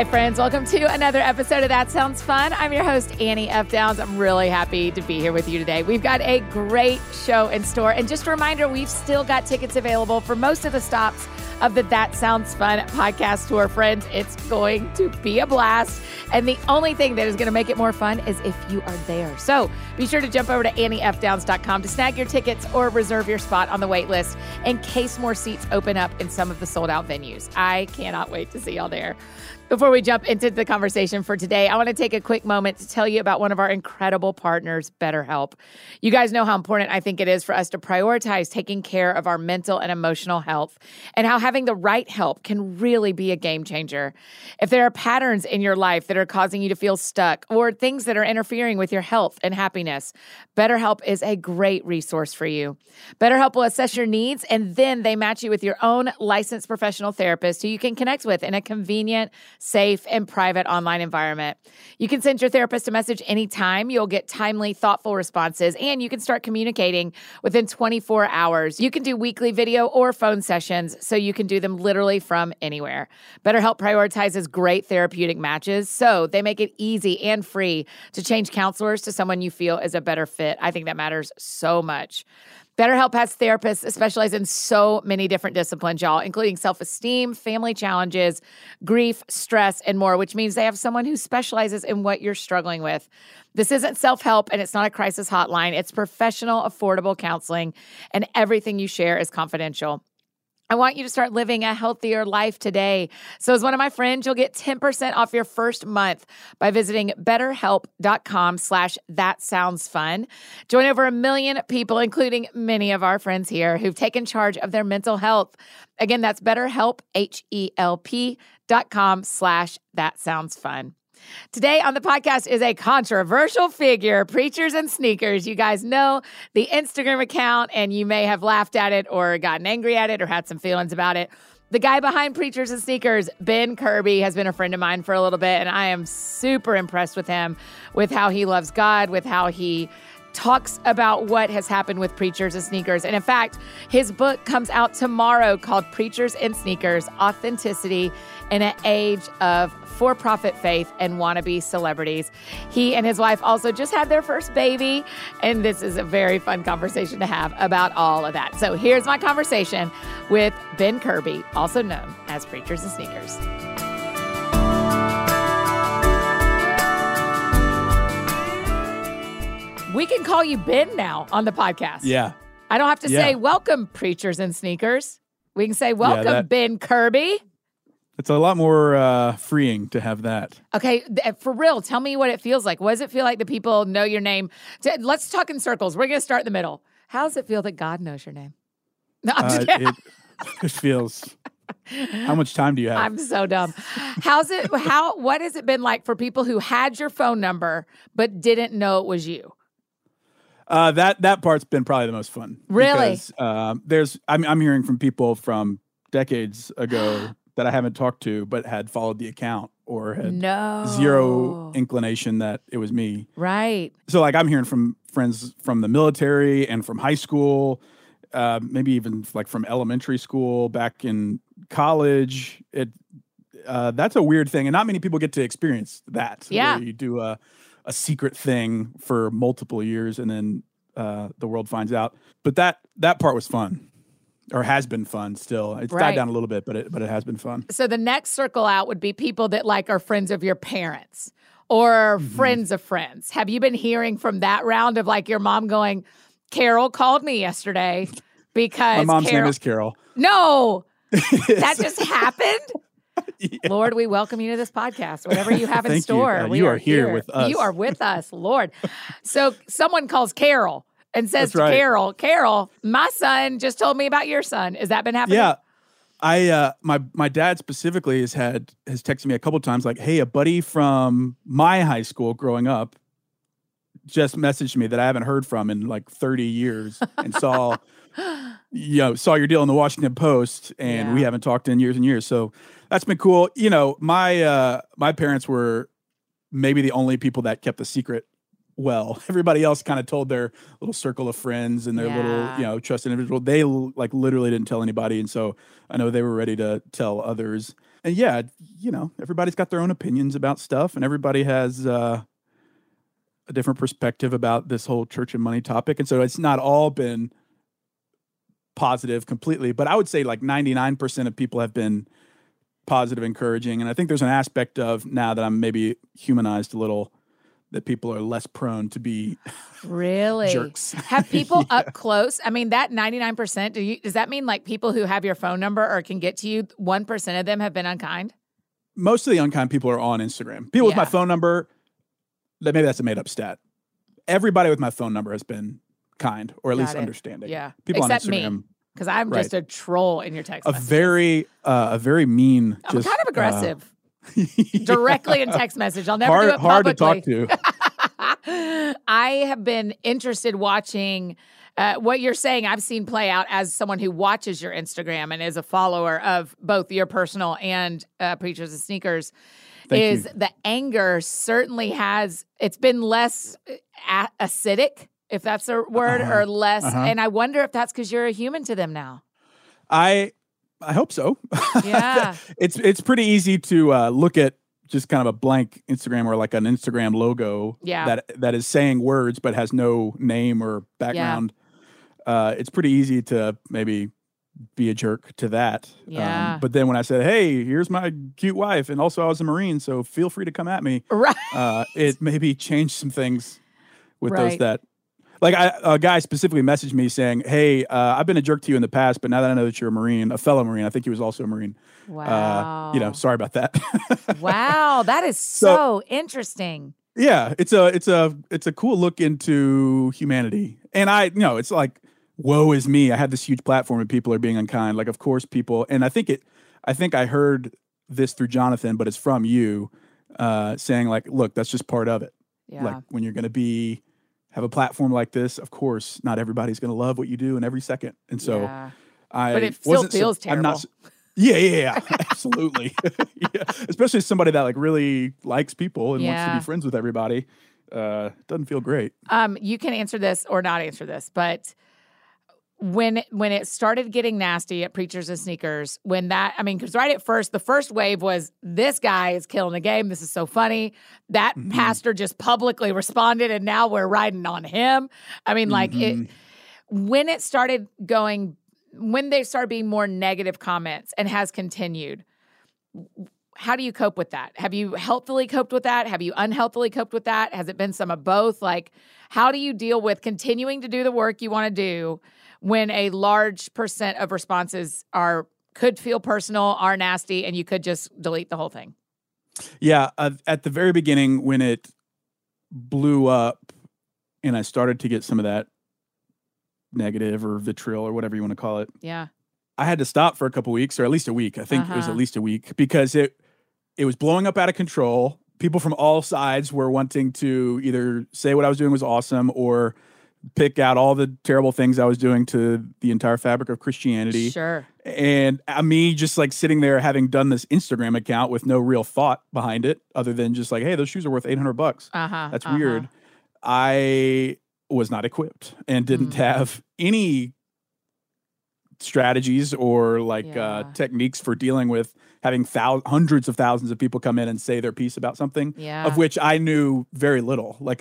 Hi, friends. Welcome to another episode of That Sounds Fun. I'm your host, Annie F. Downs. I'm really happy to be here with you today. We've got a great show in store. And just a reminder, we've still got tickets available for most of the stops of the That Sounds Fun podcast tour. Friends, it's going to be a blast. And the only thing that is going to make it more fun is if you are there. So be sure to jump over to AnnieFDowns.com to snag your tickets or reserve your spot on the wait list in case more seats open up in some of the sold out venues. I cannot wait to see y'all there. Before we jump into the conversation for today, I want to take a quick moment to tell you about one of our incredible partners, BetterHelp. You guys know how important I think it is for us to prioritize taking care of our mental and emotional health, and how having the right help can really be a game changer. If there are patterns in your life that are causing you to feel stuck, or things that are interfering with your health and happiness, BetterHelp is a great resource for you. BetterHelp will assess your needs, and then they match you with your own licensed professional therapist who you can connect with in a convenient, safe, and private online environment. You can send your therapist a message anytime. You'll get timely, thoughtful responses, and you can start communicating within 24 hours. You can do weekly video or phone sessions, so you can do them literally from anywhere. BetterHelp prioritizes great therapeutic matches, so they make it easy and free to change counselors to someone you feel is a better fit. I think that matters so much. BetterHelp has therapists that specialize in so many different disciplines, y'all, including self-esteem, family challenges, grief, stress, and more, which means they have someone who specializes in what you're struggling with. This isn't self-help, and it's not a crisis hotline. It's professional, affordable counseling, and everything you share is confidential. I want you to start living a healthier life today. So as one of my friends, you'll get 10% off your first month by visiting betterhelp.com/thatsoundsfun. Join over 1 million people, including many of our friends here, who've taken charge of their mental health. Again, that's betterhelp, HELP.com/thatsoundsfun. Today on the podcast is a controversial figure, Preachers and Sneakers. You guys know the Instagram account, and you may have laughed at it or gotten angry at it or had some feelings about it. The guy behind Preachers and Sneakers, Ben Kirby, has been a friend of mine for a little bit, and I am super impressed with him, with how he loves God, with how he talks about what has happened with Preachers and Sneakers. And in fact, his book comes out tomorrow called Preachers and Sneakers, Authenticity in an Age of For-Profit Faith and Wannabe Celebrities. He and his wife also just had their first baby, and this is a very fun conversation to have about all of that. So here's my conversation with Ben Kirby, also known as Preachers and Sneakers. We can call you Ben now on the podcast. Yeah. I don't have to say, welcome, Preachers and Sneakers. We can say, welcome, Ben Kirby. It's a lot more freeing to have that. Okay, for real, tell me what it feels like. What does it feel like that people know your name? Let's talk in circles. We're going to start in the middle. How does it feel that God knows your name? No, I'm just kidding. It feels... How much time do you have? I'm so dumb. What has it been like for people who had your phone number but didn't know it was you? That part's been probably the most fun. Really? Because, I'm hearing from people from decades ago that I haven't talked to, but had followed the account or had zero inclination that it was me. Right. So like I'm hearing from friends from the military and from high school, maybe even like from elementary school, back in college. That's a weird thing. And not many people get to experience that. Yeah. You do a secret thing for multiple years, and then the world finds out. But that part was fun, or has been fun still. It's died down a little bit, but it has been fun. So the next circle out would be people that like are friends of your parents or friends of friends. Have you been hearing from that round of like your mom going, Carol called me yesterday because my mom's name is Carol. No, that just happened. Yeah. Lord, we welcome you to this podcast. Whatever you have in store, you are here with us. You are with us, Lord. So someone calls Carol and says to Carol, Carol, my son just told me about your son. Has that been happening? Yeah, my dad specifically has texted me a couple times like, hey, a buddy from my high school growing up just messaged me that I haven't heard from in like 30 years and saw your deal in the Washington Post, and we haven't talked in years and years. So that's been cool. You know, my parents were maybe the only people that kept the secret well. Everybody else kind of told their little circle of friends and their little, trusted individual. They like literally didn't tell anybody. And so I know they were ready to tell others. And yeah, you know, everybody's got their own opinions about stuff, and everybody has a different perspective about this whole church and money topic. And so it's not all been positive completely, but I would say like 99% of people have been positive, encouraging. And I think there's an aspect of now that I'm maybe humanized a little, that people are less prone to be really jerks. Have people up close? I mean, that 99%, does that mean like people who have your phone number or can get to you, 1% of them have been unkind? Most of the unkind people are on Instagram. People with my phone number, maybe that's a made up stat. Everybody with my phone number has been kind, or at least understanding. Yeah. People except on Instagram. Me. Because I'm just a troll in your text messages. A very mean. I'm kind of aggressive. Directly in text message. I'll never do it publicly. Hard to talk to. I have been interested watching what you're saying. I've seen play out as someone who watches your Instagram and is a follower of both your personal and Preachers and Sneakers. Thank you. The anger certainly has, it's been less acidic, if that's a word, or less. And I wonder if that's because you're a human to them now. I hope so. Yeah. It's pretty easy to look at just kind of a blank Instagram or like an Instagram logo that is saying words but has no name or background. Yeah. It's pretty easy to maybe be a jerk to that. Yeah. But then when I said, hey, here's my cute wife, and also I was a Marine, so feel free to come at me. Right. It maybe changed some things with those that. Like a guy specifically messaged me saying, hey, I've been a jerk to you in the past, but now that I know that you're a Marine, a fellow Marine, I think he was also a Marine. Wow. Sorry about that. Wow. That is so interesting. Yeah. It's a cool look into humanity. And it's like, woe is me. I have this huge platform and people are being unkind. Like, of course people, and I think I heard this through Jonathan, but it's from you saying like, look, that's just part of it. Yeah. Like when you're going to have a platform like this, of course, not everybody's going to love what you do in every second. And so but it still feels terrible. Absolutely. Yeah. Especially as somebody that like really likes people and wants to be friends with everybody. Doesn't feel great. You can answer this or not answer this, but when it started getting nasty at Preachers and Sneakers, because right at first, the first wave was, this guy is killing the game. This is so funny. That pastor just publicly responded, and now we're riding on him. I mean, like, when they started being more negative comments and has continued, how do you cope with that? Have you healthily coped with that? Have you unhealthily coped with that? Has it been some of both? Like, how do you deal with continuing to do the work you want to do when a large percent of responses could feel personal, are nasty, and you could just delete the whole thing? Yeah. At the very beginning, when it blew up and I started to get some of that negative or vitriol or whatever you want to call it. Yeah. I had to stop for a couple weeks, or at least a week. I think it was at least a week, because it was blowing up out of control. People from all sides were wanting to either say what I was doing was awesome or pick out all the terrible things I was doing to the entire fabric of Christianity. Sure. And me just like sitting there having done this Instagram account with no real thought behind it other than just like, hey, those shoes are worth $800. That's weird. I was not equipped and didn't have any strategies or like techniques for dealing with having hundreds of thousands of people come in and say their piece about something, of which I knew very little. Like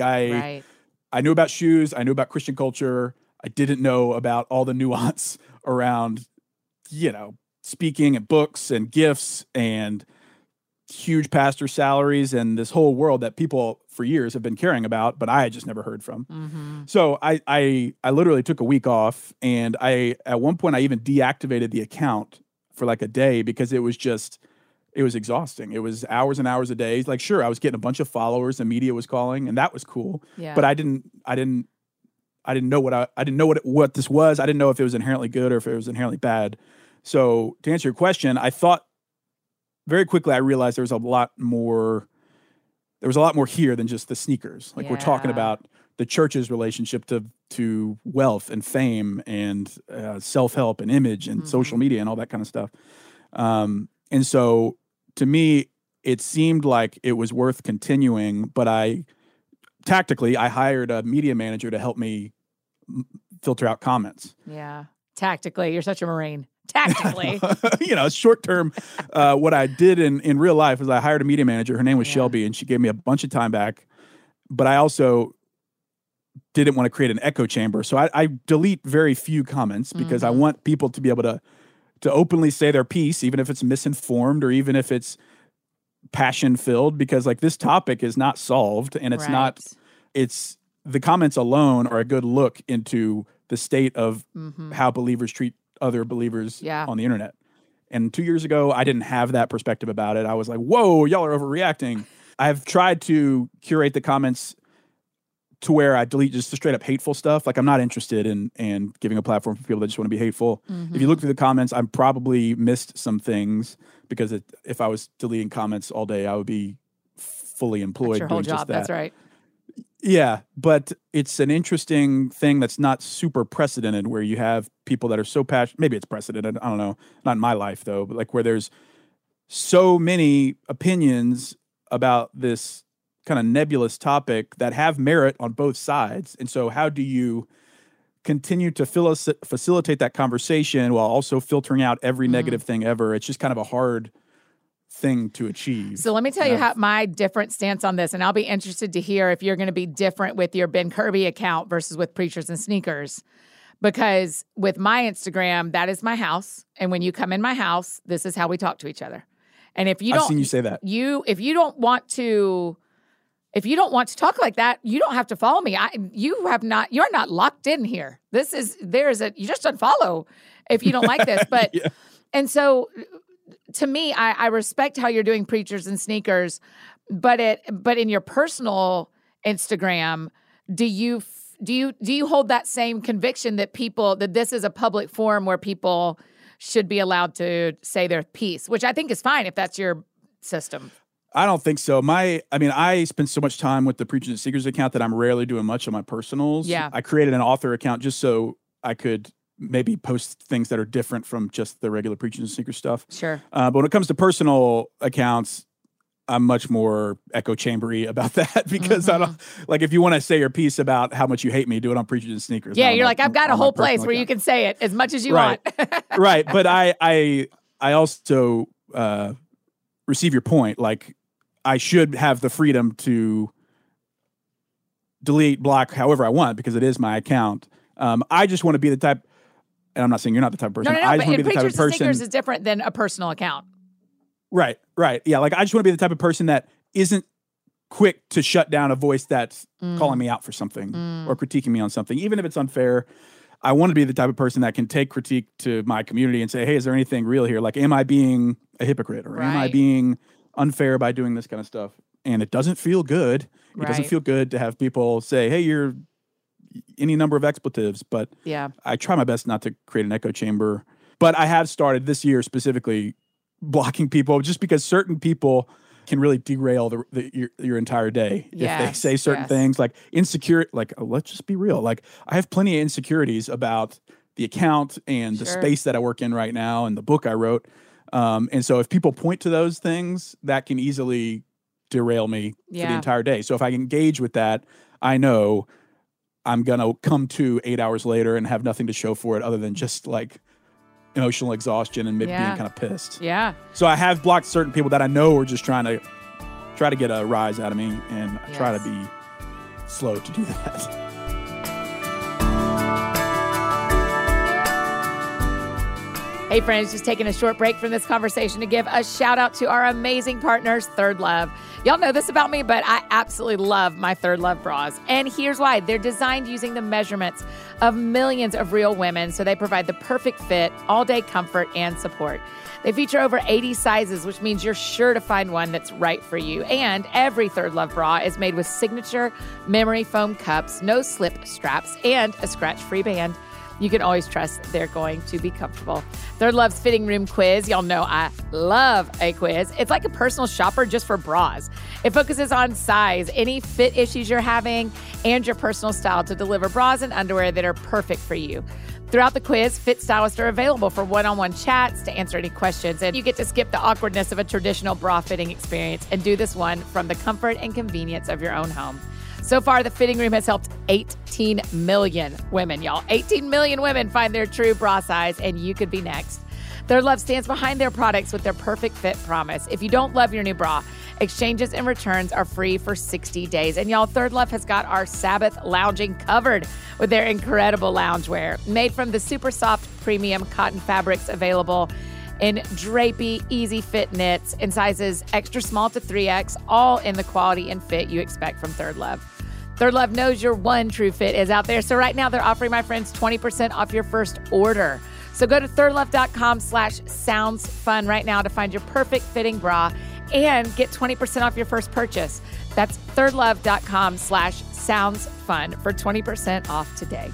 I knew about shoes. I knew about Christian culture. I didn't know about all the nuance around, speaking and books and gifts and huge pastor salaries and this whole world that people for years have been caring about, but I had just never heard from. So I literally took a week off, and at one point I even deactivated the account for like a day because it was exhausting. It was hours and hours a day. Like, sure, I was getting a bunch of followers, the media was calling, and that was cool. Yeah. But I didn't know what this was. I didn't know if it was inherently good or if it was inherently bad. So to answer your question, I thought very quickly I realized there was a lot more here than just the sneakers. Like we're talking about the church's relationship to wealth and fame and self-help and image and social media and all that kind of stuff. And so to me, it seemed like it was worth continuing, but I hired a media manager to help me filter out comments. Yeah. Tactically, you're such a Marine. tactically. You know, short term, what I did in real life was I hired a media manager. Her name was Shelby, and she gave me a bunch of time back. But I also didn't want to create an echo chamber. So I delete very few comments because I want people to be able to openly say their piece, even if it's misinformed or even if it's passion filled, because like this topic is not solved and it's not, it's the comments alone are a good look into the state of how believers treat other believers on the internet. And 2 years ago, I didn't have that perspective about it. I was like, whoa, y'all are overreacting. I've tried to curate the comments to where I delete just the straight up hateful stuff. Like I'm not interested in giving a platform for people that just want to be hateful. Mm-hmm. If you look through the comments, I'm probably missed some things because if I was deleting comments all day, I would be fully employed. That's your whole job. That's right. Yeah. But it's an interesting thing that's not super precedented where you have people that are so passionate. Maybe it's precedented. I don't know. Not in my life though, but like where there's so many opinions about this kind of nebulous topic that have merit on both sides. And so how do you continue to facilitate that conversation while also filtering out every negative thing ever? It's just kind of a hard thing to achieve. So let me tell you how my different stance on this, and I'll be interested to hear if you're going to be different with your Ben Kirby account versus with Preachers and Sneakers. Because with my Instagram, that is my house. And when you come in my house, this is how we talk to each other. And if you don't, I've seen you say that. If you don't want to talk like that, you don't have to follow me. You're not locked in here. You just unfollow if you don't like this. But, and so to me, I respect how you're doing Preachers and Sneakers, but in your personal Instagram, do you hold that same conviction that this is a public forum where people should be allowed to say their piece, which I think is fine if that's your system? I don't think so. I spend so much time with the Preachers and Sneakers account that I'm rarely doing much on my personals. Yeah. I created an author account just so I could maybe post things that are different from just the regular Preachers and Sneakers stuff. Sure. But when it comes to personal accounts, I'm much more echo chambery about that because I don't like if you want to say your piece about how much you hate me, do it on Preachers and Sneakers. Yeah, you're like, I've got a whole place where you can say it as much as you want. Right. But I also receive your point. Like, I should have the freedom to delete, block, however I want, because it is my account. I just want to be the type, and I'm not saying you're not the type of person. No, I just want to be the type of person. Sneakers is different than a personal account. Right. Yeah, like I just want to be the type of person that isn't quick to shut down a voice that's calling me out for something or critiquing me on something, even if it's unfair. I want to be the type of person that can take critique to my community and say, hey, is there anything real here? Like, am I being a hypocrite or am I being unfair by doing this kind of stuff? And it doesn't feel good. It doesn't feel good to have people say, hey, you're any number of expletives. But I try my best not to create an echo chamber. But I have started this year specifically blocking people just because certain people can really derail your entire day if they say certain things. Like insecure, like let's just be real. Like I have plenty of insecurities about the account and the space that I work in right now and the book I wrote. And so if people point to those things, that can easily derail me for the entire day. So if I engage with that, I know I'm going to come to 8 hours later and have nothing to show for it other than just like emotional exhaustion and maybe being kind of pissed. Yeah. So I have blocked certain people that I know are just trying to get a rise out of me, and I try to be slow to do that. Hey friends, just taking a short break from this conversation to give a shout out to our amazing partners, Third Love. Y'all know this about me, but I absolutely love my Third Love bras. And here's why. They're designed using the measurements of millions of real women, so they provide the perfect fit, all-day comfort, and support. They feature over 80 sizes, which means you're sure to find one that's right for you. And every Third Love bra is made with signature memory foam cups, no slip straps, and a scratch-free band. You can always trust they're going to be comfortable. Third Love's Fitting Room Quiz. Y'all know I love a quiz. It's like a personal shopper just for bras. It focuses on size, any fit issues you're having, and your personal style to deliver bras and underwear that are perfect for you. Throughout the quiz, fit stylists are available for one-on-one chats to answer any questions, and you get to skip the awkwardness of a traditional bra fitting experience and do this one from the comfort and convenience of your own home. So far, the Fitting Room has helped 18 million women, y'all. 18 million women find their true bra size, and you could be next. Third Love stands behind their products with their perfect fit promise. If you don't love your new bra, exchanges and returns are free for 60 days. And y'all, Third Love has got our Sabbath lounging covered with their incredible loungewear, made from the super soft premium cotton fabrics available in drapey, easy fit knits in sizes extra small to 3X, all in the quality and fit you expect from Third Love. Third Love knows your one true fit is out there. So right now they're offering my friends 20% off your first order. So go to thirdlove.com/soundsfun right now to find your perfect fitting bra and get 20% off your first purchase. That's thirdlove.com/soundsfun for 20% off today.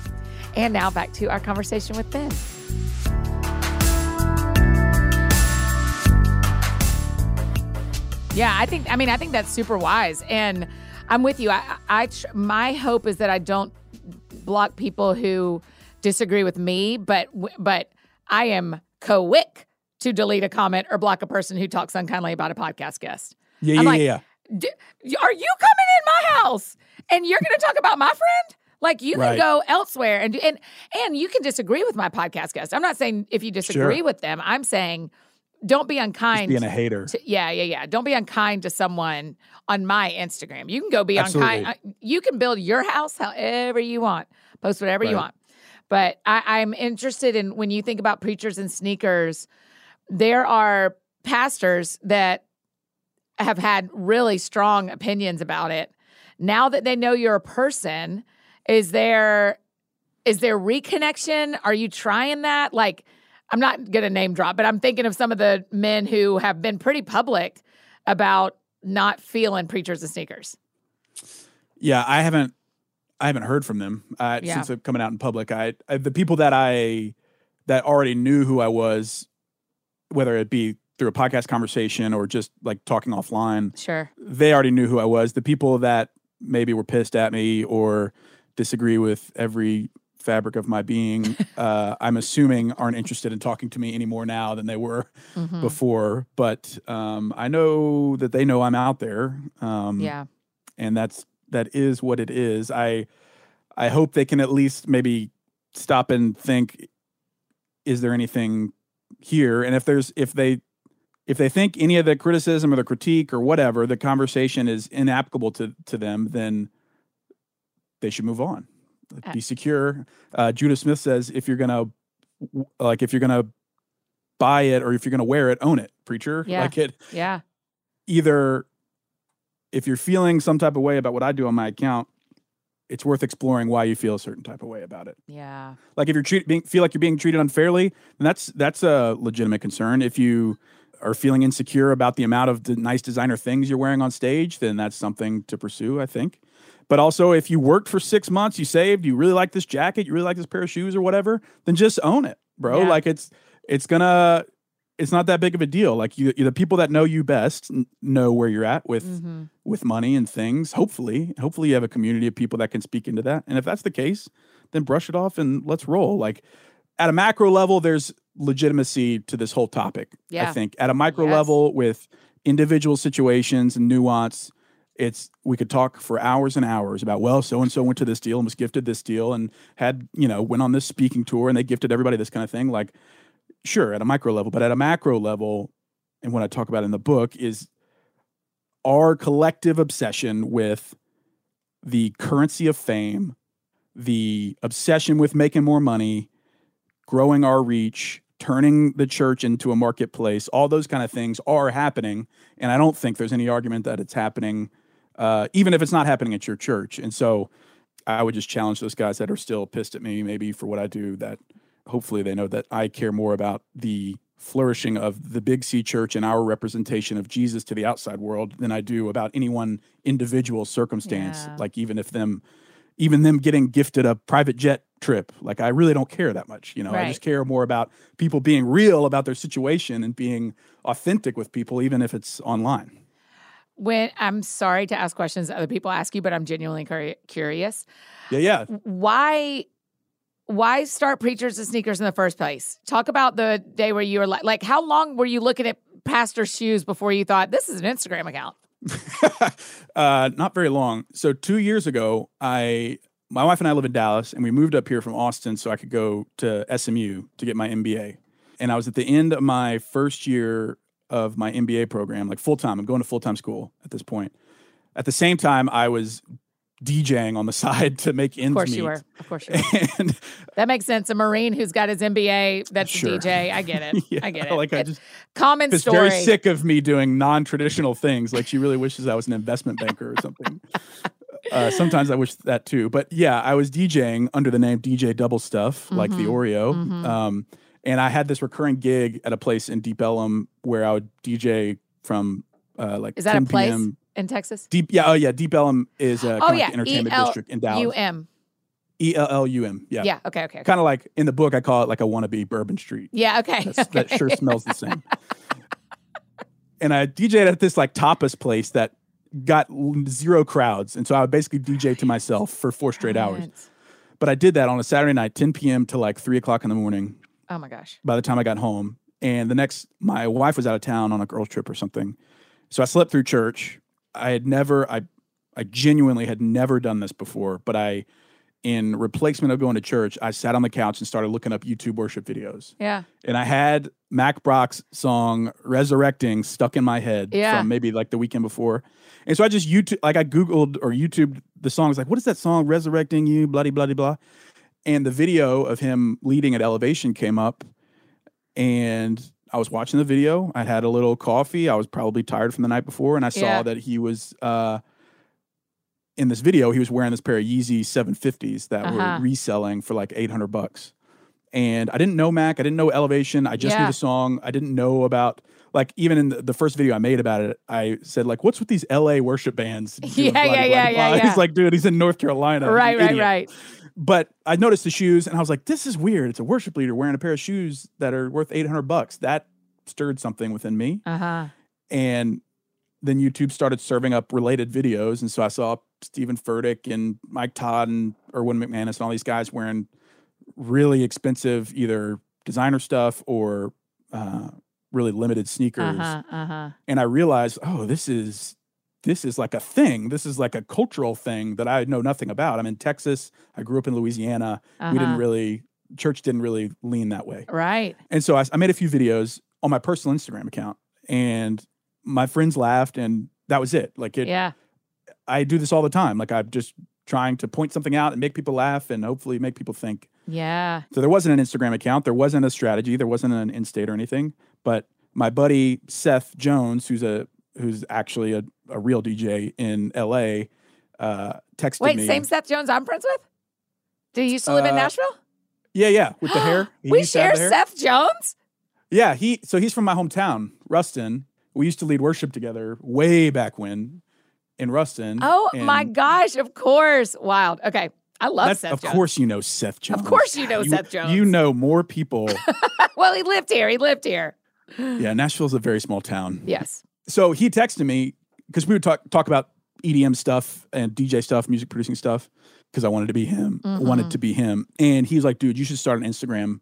And now back to our conversation with Ben. Yeah, I think that's super wise. And I'm with you. My hope is that I don't block people who disagree with me, but I am quick to delete a comment or block a person who talks unkindly about a podcast guest. Are you coming in my house and you're going to talk about my friend? Like, you can go elsewhere and you can disagree with my podcast guest. I'm not saying if you disagree with them. I'm saying don't be unkind. Just being a hater. Don't be unkind to someone on my Instagram. You can go be unkind. You can build your house however you want. Post whatever you want. But I'm interested in, when you think about Preachers and Sneakers, there are pastors that have had really strong opinions about it. Now that they know you're a person, is there reconnection? Are you trying that? Like, I'm not going to name drop, but I'm thinking of some of the men who have been pretty public about not feeling Preachers and Sneakers. Yeah, I haven't heard from them since I've coming out in public. The people that already knew who I was, whether it be through a podcast conversation or just like talking offline, they already knew who I was. The people that maybe were pissed at me or disagree with every fabric of my being, I'm assuming aren't interested in talking to me any more now than they were before. But I know that they know I'm out there. And that is what it is. I hope they can at least maybe stop and think, is there anything here? And if they think any of the criticism or the critique or whatever, the conversation is inapplicable to them, then they should move on. Be secure. Judah Smith says, if you're gonna buy it or if you're gonna wear it, own it, preacher. Either. If you're feeling some type of way about what I do on my account, it's worth exploring why you feel a certain type of way about it. Yeah. Like if you feel like you're being treated unfairly, then that's a legitimate concern. If you are feeling insecure about the amount of nice designer things you're wearing on stage, then that's something to pursue, I think. But also, if you worked for 6 months, you saved, you really like this jacket, you really like this pair of shoes or whatever, then just own it, bro. Yeah. Like it's not that big of a deal. Like the people that know you best know where you're at with money and things. Hopefully you have a community of people that can speak into that. And if that's the case, then brush it off and let's roll. Like at a macro level, there's legitimacy to this whole topic. Yeah. I think at a micro level with individual situations and nuance, we could talk for hours and hours about, well, so-and-so went to this deal and was gifted this deal and had, went on this speaking tour and they gifted everybody this kind of thing. Like, sure, at a micro level, but at a macro level, and what I talk about in the book is our collective obsession with the currency of fame, the obsession with making more money, growing our reach, turning the church into a marketplace. All those kind of things are happening, and I don't think there's any argument that it's happening, even if it's not happening at your church. And so I would just challenge those guys that are still pissed at me maybe for what I do, that hopefully they know that I care more about the flourishing of the Big C Church and our representation of Jesus to the outside world than I do about any one individual circumstance. Yeah. Like even them getting gifted a private jet trip, like I really don't care that much. I just care more about people being real about their situation and being authentic with people, even if it's online. When I'm sorry to ask questions other people ask you, but I'm genuinely curious. Yeah. Why start Preachers and Sneakers in the first place? Talk about the day where you were like how long were you looking at pastor shoes before you thought, this is an Instagram account? Not very long. So 2 years ago, my wife and I live in Dallas, and we moved up here from Austin so I could go to SMU to get my MBA. And I was at the end of my first year of my MBA program, like full-time. I'm going to full-time school at this point. At the same time, I was DJing on the side to make ends meet. Of course you were. And that makes sense. A Marine who's got his MBA, that's sure. A DJ. I get it. Yeah, I get it. Like I just, common story. Very sick of me doing non-traditional things. Like she really wishes I was an investment banker or something. Sometimes I wish that too. But yeah, I was DJing under the name DJ Double Stuff, like the Oreo. Mm-hmm. And I had this recurring gig at a place in Deep Ellum where I would DJ from like 10 p.m. Is that a place in Texas? Deep Ellum is a entertainment district in Dallas. E-L-L-U-M. Yeah. Yeah. Okay. Kind of like in the book, I call it like a wannabe Bourbon Street. Yeah. Okay. That sure smells the same. And I DJed at this like tapas place that got zero crowds. And so I would basically DJ to myself for 4 straight hours. But I did that on a Saturday night, 10 p.m. to like 3 o'clock in the morning. Oh my gosh. By the time I got home. And the next, my wife was out of town on a girls trip or something. So I slept through church. I genuinely had never done this before, but in replacement of going to church, I sat on the couch and started looking up YouTube worship videos. Yeah. And I had Mack Brock's song Resurrecting stuck in my head from maybe like the weekend before. And so I just I Googled or YouTubed the songs, like, what is that song, Resurrecting You, bloody, bloody, blah. And the video of him leading at Elevation came up, and I was watching the video. I had a little coffee. I was probably tired from the night before, and I saw that he was in this video. He was wearing this pair of Yeezy 750s that were reselling for like $800. And I didn't know Mac. I didn't know Elevation. I just knew the song. I didn't know about, like, even in the first video I made about it, I said, like, what's with these LA worship bands? Yeah. He's like, dude, he's in North Carolina. Right. But I noticed the shoes, and I was like, this is weird. It's a worship leader wearing a pair of shoes that are worth $800. That stirred something within me. And then YouTube started serving up related videos. And so I saw Stephen Furtick and Mike Todd and Erwin McManus and all these guys wearing really expensive either designer stuff or really limited sneakers. And I realized, this is like a thing. This is like a cultural thing that I know nothing about. I'm in Texas. I grew up in Louisiana. Church didn't really lean that way. Right. And so I made a few videos on my personal Instagram account, and my friends laughed, and that was it. I do this all the time. Like, I'm just trying to point something out and make people laugh and hopefully make people think. Yeah. So there wasn't an Instagram account. There wasn't a strategy. There wasn't an in-state or anything. But my buddy, Seth Jones, who's actually a real DJ in LA, texted me. Wait, same Seth Jones I'm friends with? Did he used to live in Nashville? Yeah, with the hair. We share Seth Jones? Yeah, he's from my hometown, Ruston. We used to lead worship together way back when in Ruston. Oh my gosh, of course. Wild. Okay. I love Seth Jones. Of course you know Seth Jones. Of course you know Seth Jones. You know more people. Well, he lived here. Yeah, Nashville's a very small town. Yes. So he texted me, because we would talk about EDM stuff and DJ stuff, music producing stuff, because I wanted to be him. And he's like, dude, you should start an Instagram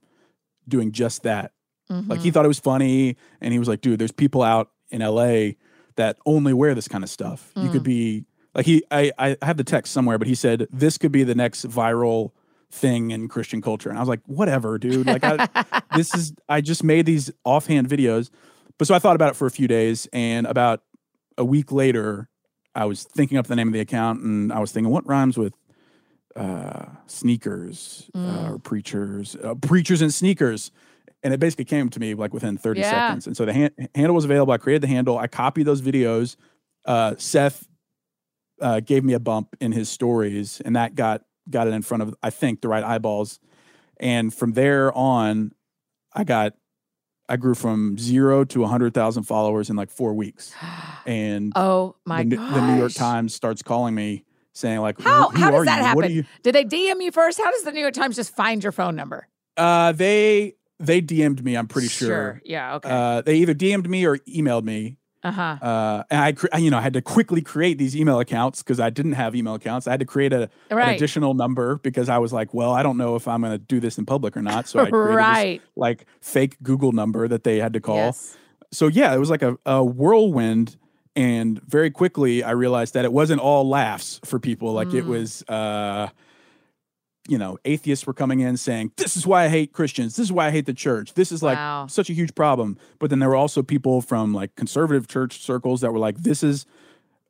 doing just that. Like, he thought it was funny. And he was like, dude, there's people out in LA that only wear this kind of stuff. You could be like, I have the text somewhere, but he said, this could be the next viral thing in Christian culture. And I was like, whatever, dude. Like, I just made these offhand videos. But so I thought about it for a few days, and about a week later, I was thinking up the name of the account, and I was thinking, what rhymes with sneakers or preachers? Preachers and Sneakers. And it basically came to me like within 30 seconds. And so the handle was available. I created the handle. I copied those videos. Seth gave me a bump in his stories, and that got it in front of, I think, the right eyeballs. And from there on, I grew from 0 to 100,000 followers in like 4 weeks. And the New York Times starts calling me saying, like, how does that happen? Did they DM you first? How does the New York Times just find your phone number? They DM'd me, I'm pretty sure. Yeah, okay. They either DM'd me or emailed me. And I had to quickly create these email accounts because I didn't have email accounts. I had to create an additional number because I was like, well, I don't know if I'm going to do this in public or not. So I created this, like, fake Google number that they had to call. Yes. So yeah, it was like a whirlwind. And very quickly I realized that it wasn't all laughs for people. Like, it was you know, atheists were coming in saying, this is why I hate Christians. This is why I hate the church. This is like such a huge problem. But then there were also people from like conservative church circles that were like, this is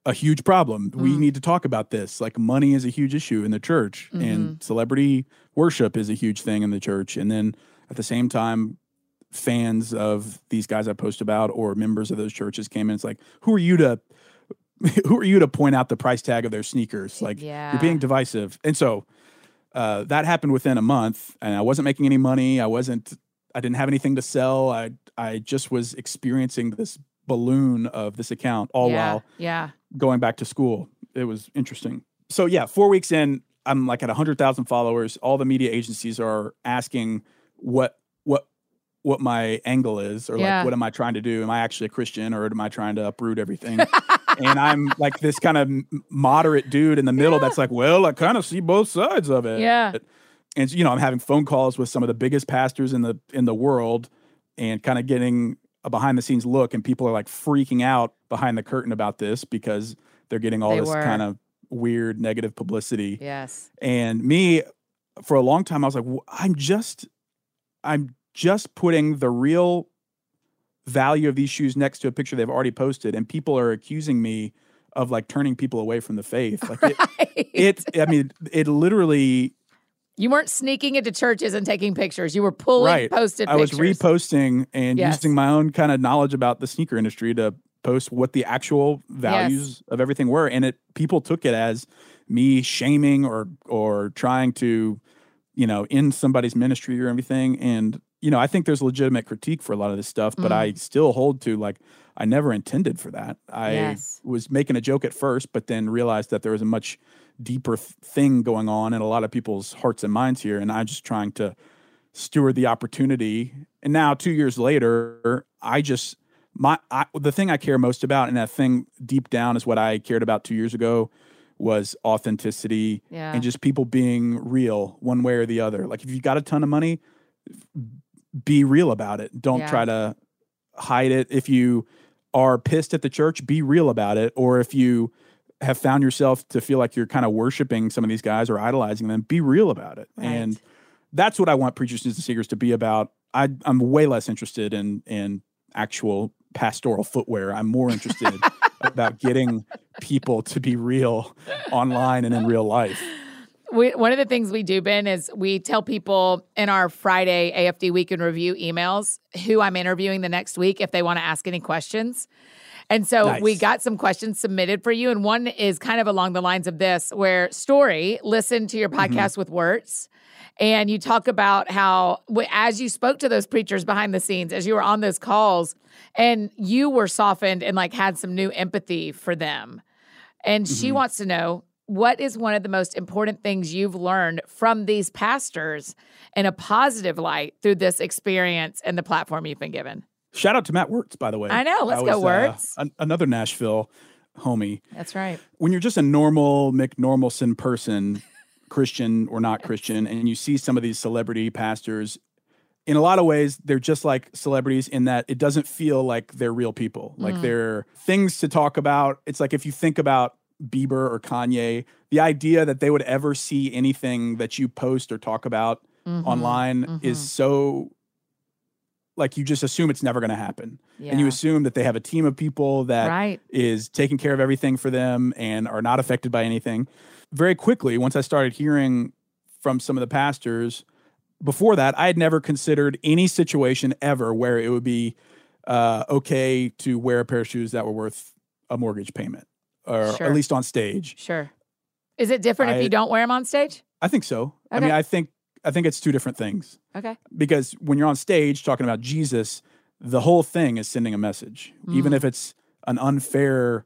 a huge problem. We need to talk about this. Like money is a huge issue in the church and celebrity worship is a huge thing in the church. And then at the same time, fans of these guys I post about or members of those churches came in. It's like, who are you to point out the price tag of their sneakers? Like you're being divisive. And so that happened within a month and I wasn't making any money. I didn't have anything to sell. I just was experiencing this balloon of this account all while going back to school. It was interesting. So 4 weeks in, I'm like at 100,000 followers. All the media agencies are asking what my angle is, or like, what am I trying to do? Am I actually a Christian or am I trying to uproot everything? And I'm like this kind of moderate dude in the middle that's like, well, I kind of see both sides of it. Yeah. And you know, I'm having phone calls with some of the biggest pastors in the world and kind of getting a behind the scenes look. And people are like freaking out behind the curtain about this because they're getting all this kind of weird negative publicity. Yes. And me, for a long time, I was like, well, I'm just putting the real value of these shoes next to a picture they've already posted. And people are accusing me of like turning people away from the faith. Like it literally. You weren't sneaking into churches and taking pictures. You were pulling posted pictures. I was reposting and using my own kind of knowledge about the sneaker industry to post what the actual values of everything were. And people took it as me shaming or trying to, you know, end somebody's ministry or everything. And you know, I think there's legitimate critique for a lot of this stuff, but I still hold to, like, I never intended for that. I was making a joke at first, but then realized that there was a much deeper thing going on in a lot of people's hearts and minds here. And I'm just trying to steward the opportunity. And now 2 years later, the thing I care most about, and that thing deep down is what I cared about 2 years ago, was authenticity and just people being real one way or the other. Like if you got a ton of money, be real about it. Don't try to hide it. If you are pissed at the church, be real about it. Or if you have found yourself to feel like you're kind of worshiping some of these guys or idolizing them, be real about it. Right. And that's what I want Preachers and Sneakers to be about. I'm way less interested in actual pastoral footwear. I'm more interested about getting people to be real online and in real life. One of the things we do, Ben, is we tell people in our Friday AFD Week in Review emails who I'm interviewing the next week if they want to ask any questions. And so we got some questions submitted for you. And one is kind of along the lines of this, where Story listened to your podcast with Wirtz. And you talk about how, as you spoke to those preachers behind the scenes, as you were on those calls, and you were softened and like had some new empathy for them. And she wants to know, what is one of the most important things you've learned from these pastors in a positive light through this experience and the platform you've been given? Shout out to Matt Wirtz, by the way. I know. Let's go, Wirtz. Another Nashville homie. That's right. When you're just a normal McNormalson person, Christian or not Christian, and you see some of these celebrity pastors, in a lot of ways, they're just like celebrities in that it doesn't feel like they're real people. Like they're things to talk about. It's like if you think about Bieber or Kanye, the idea that they would ever see anything that you post or talk about online is so, like, you just assume it's never going to happen. Yeah. And you assume that they have a team of people that is taking care of everything for them and are not affected by anything. Very quickly, once I started hearing from some of the pastors, before that, I had never considered any situation ever where it would be okay to wear a pair of shoes that were worth a mortgage payment. Or at least on stage. Sure. Is it different if you don't wear them on stage? I think so. Okay. I mean, I think it's two different things. Okay. Because when you're on stage talking about Jesus, the whole thing is sending a message. Even if it's an unfair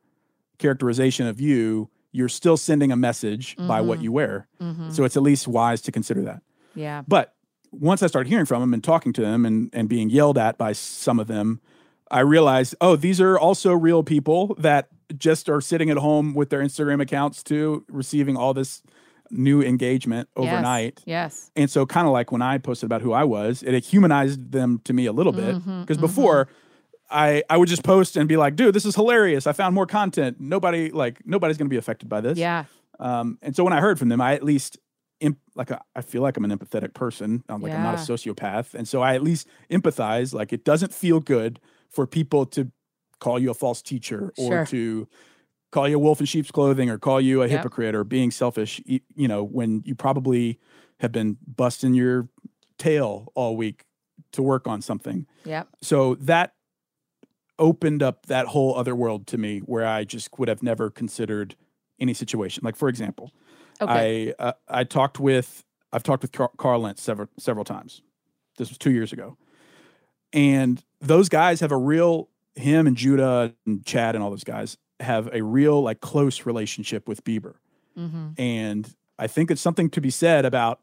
characterization of you, you're still sending a message by what you wear. So it's at least wise to consider that. Yeah. But once I started hearing from them and talking to them and being yelled at by some of them, I realized, oh, these are also real people that just are sitting at home with their Instagram accounts too, receiving all this new engagement overnight. Yes. And so kind of like when I posted about who I was, it humanized them to me a little bit. Because before I would just post and be like, dude, this is hilarious. I found more content. Nobody's going to be affected by this. Yeah. And so when I heard from them, I at least I feel like I'm an empathetic person. I'm not a sociopath. And so I at least empathize. Like, it doesn't feel good for people to call you a false teacher or to call you a wolf in sheep's clothing or call you a hypocrite or being selfish, you know, when you probably have been busting your tail all week to work on something. Yeah. So that opened up that whole other world to me where I just would have never considered any situation. Like, for example, okay, I've talked with Carl Lentz several times. This was 2 years ago. And those guys have a real, him and Judah and Chad and all those guys have a real, like, close relationship with Bieber. Mm-hmm. And I think it's something to be said about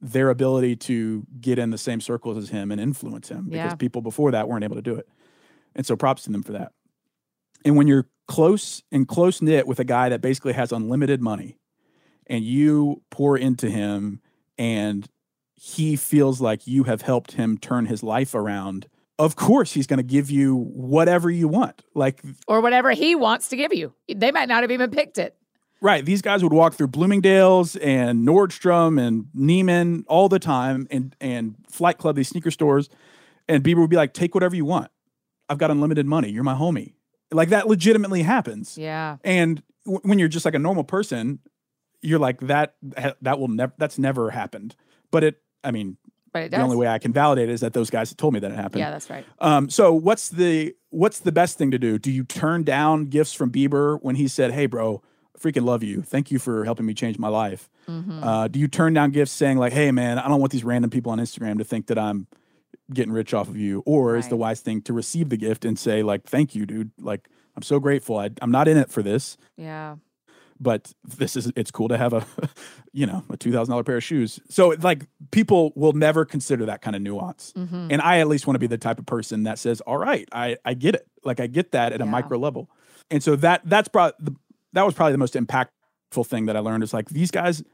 their ability to get in the same circles as him and influence him because people before that weren't able to do it. And so props to them for that. And when you're close knit with a guy that basically has unlimited money, and you pour into him and he feels like you have helped him turn his life around, of course he's going to give you whatever you want. Or whatever he wants to give you. They might not have even picked it. Right. These guys would walk through Bloomingdale's and Nordstrom and Neiman all the time and Flight Club, these sneaker stores. And Bieber would be like, take whatever you want. I've got unlimited money. You're my homie. Like, that legitimately happens. Yeah. And when you're just like a normal person, you're like, that's never happened. But it does. The only way I can validate it is that those guys told me that it happened. Yeah, that's right. So what's the best thing to do? Do you turn down gifts from Bieber when he said, hey, bro, I freaking love you. Thank you for helping me change my life. Mm-hmm. Do you turn down gifts saying like, hey, man, I don't want these random people on Instagram to think that I'm getting rich off of you? Or is the wise thing to receive the gift and say like, thank you, dude. Like, I'm so grateful. I'm not in it for this. Yeah. But it's cool to have a $2,000 pair of shoes. So like, people will never consider that kind of nuance. Mm-hmm. And I at least want to be the type of person that says, all right, I get it. Like, I get that at a micro level. And so that was probably the most impactful thing that I learned is like, these guys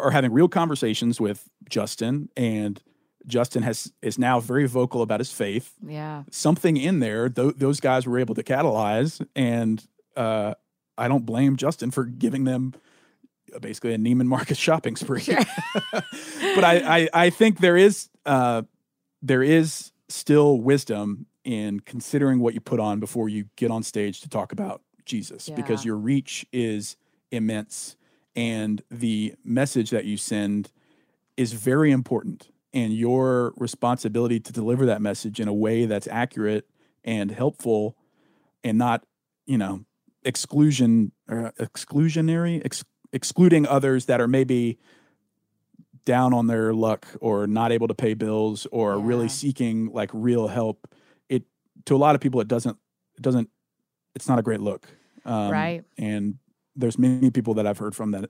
are having real conversations with Justin, and Justin is now very vocal about his faith. Yeah. Something in there, those guys were able to catalyze, and, I don't blame Justin for giving them basically a Neiman Marcus shopping spree. Sure. But I think there is still wisdom in considering what you put on before you get on stage to talk about Jesus, because your reach is immense and the message that you send is very important, and your responsibility to deliver that message in a way that's accurate and helpful and not, excluding others that are maybe down on their luck or not able to pay bills or really seeking like real help. It, to a lot of people, it doesn't, it's not a great look. Right. And there's many people that I've heard from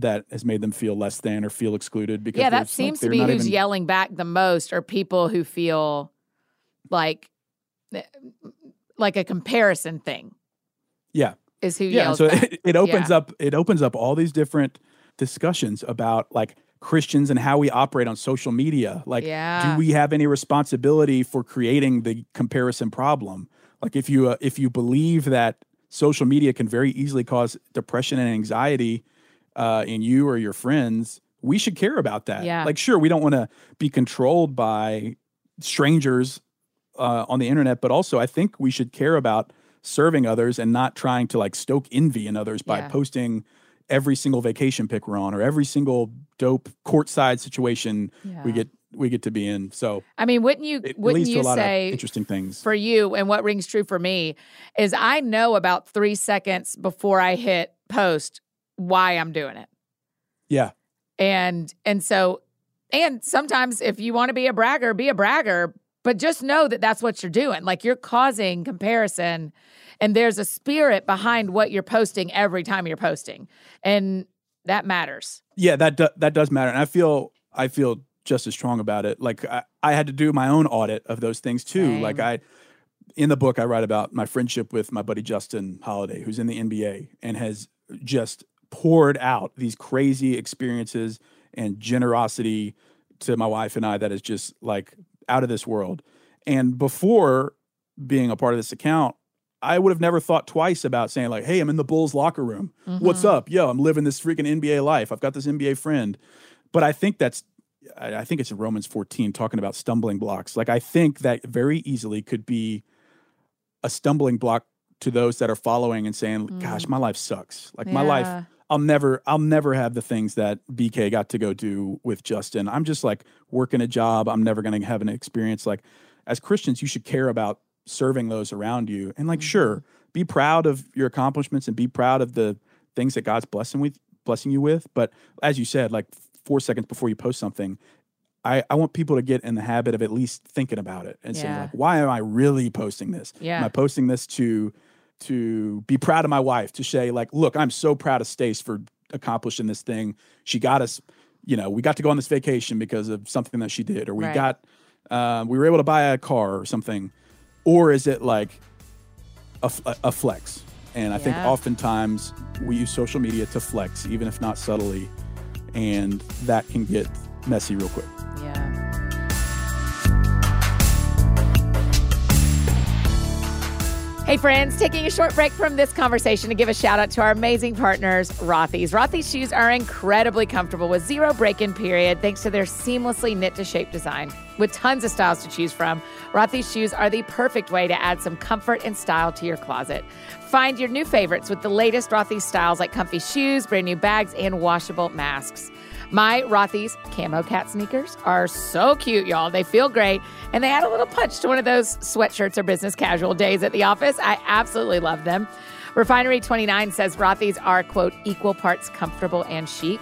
that has made them feel less than or feel excluded because that seems to be who's yelling back the most, are people who feel like a comparison thing. Yeah. Is who yells. So it opens up, all these different discussions about like Christians and how we operate on social media. Like, do we have any responsibility for creating the comparison problem? Like, if you believe that social media can very easily cause depression and anxiety in you or your friends, we should care about that. Yeah. Like, sure, we don't want to be controlled by strangers on the internet, but also I think we should care about serving others and not trying to like stoke envy in others by posting every single vacation pic we're on or every single dope courtside situation we get to be in. So I mean, wouldn't you say interesting things for you? And what rings true for me is I know about 3 seconds before I hit post why I'm doing it. Yeah. And sometimes if you want to be a bragger, but just know that that's what you're doing. Like, you're causing comparison, and there's a spirit behind what you're posting every time you're posting, and that matters. Yeah, that does matter, and I feel just as strong about it. Like, I had to do my own audit of those things too. Same. Like, in the book I write about my friendship with my buddy Justin Holiday, who's in the NBA and has just poured out these crazy experiences and generosity to my wife and I that is just like out of this world. And before being a part of this account, I would have never thought twice about saying like, hey, I'm in the Bulls locker room. Mm-hmm. What's up? Yo, I'm living this freaking NBA life. I've got this NBA friend. But I think that's, I think it's in Romans 14 talking about stumbling blocks. Like I think that very easily could be a stumbling block to those that are following and saying, gosh, my life sucks. Like my life, I'll never have the things that BK got to go do with Justin. I'm just like working a job. I'm never going to have an experience. Like as Christians, you should care about serving those around you. And like, sure, be proud of your accomplishments and be proud of the things that God's blessing you with. But as you said, like 4 seconds before you post something, I want people to get in the habit of at least thinking about it and saying like, why am I really posting this? Yeah. Am I posting this to be proud of my wife, to say like, look, I'm so proud of Stacey for accomplishing this thing. She got us, you know, we got to go on this vacation because of something that she did, or we got, we were able to buy a car or something. Or is it like a flex? And I think oftentimes we use social media to flex, even if not subtly. And that can get messy real quick. Yeah. Hey friends, taking a short break from this conversation to give a shout out to our amazing partners, Rothy's. Rothy's shoes are incredibly comfortable with zero break-in period thanks to their seamlessly knit to shape design. With tons of styles to choose from, Rothy's shoes are the perfect way to add some comfort and style to your closet. Find your new favorites with the latest Rothy's styles like comfy shoes, brand new bags, and washable masks. My Rothy's Camo Cat sneakers are so cute, y'all. They feel great, and they add a little punch to one of those sweatshirts or business casual days at the office. I absolutely love them. Refinery29 says Rothy's are, quote, equal parts comfortable and chic.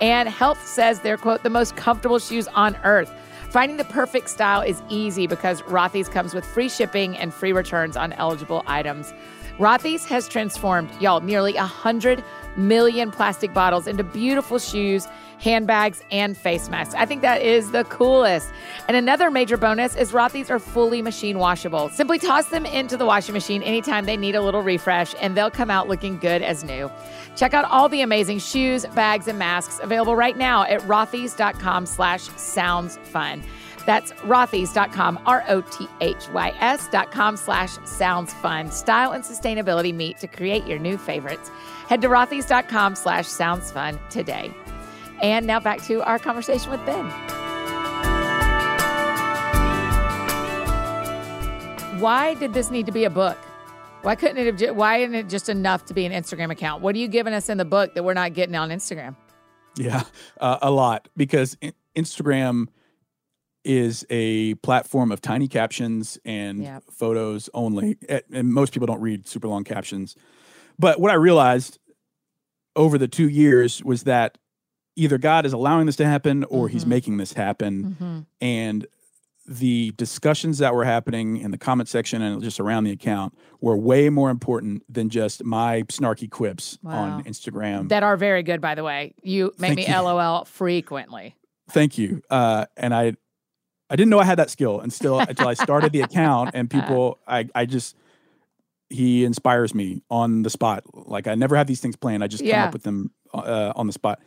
And Health says they're, quote, the most comfortable shoes on earth. Finding the perfect style is easy because Rothy's comes with free shipping and free returns on eligible items. Rothy's has transformed, y'all, nearly 100 million plastic bottles into beautiful shoes, handbags, and face masks. I think that is the coolest. And another major bonus is Rothy's are fully machine washable. Simply toss them into the washing machine anytime they need a little refresh, and they'll come out looking good as new. Check out all the amazing shoes, bags, and masks available right now at rothys.com/soundsfun. That's rothys.com, rothys.com/soundsfun. Style and sustainability meet to create your new favorites. Head to rothys.com/soundsfun today. And now back to our conversation with Ben. Why did this need to be a book? Why isn't it just enough to be an Instagram account? What are you giving us in the book that we're not getting on Instagram? Yeah, a lot, because Instagram is a platform of tiny captions and photos only. And most people don't read super long captions. But what I realized over the 2 years was that either God is allowing this to happen or he's making this happen. And the discussions that were happening in the comment section and just around the account were way more important than just my snarky quips on Instagram. That are very good, by the way. You make me LOL frequently. Thank you. And I didn't know I had that skill until I started the account, and people, he inspires me on the spot. Like I never have these things planned. I just come up with them on the spot.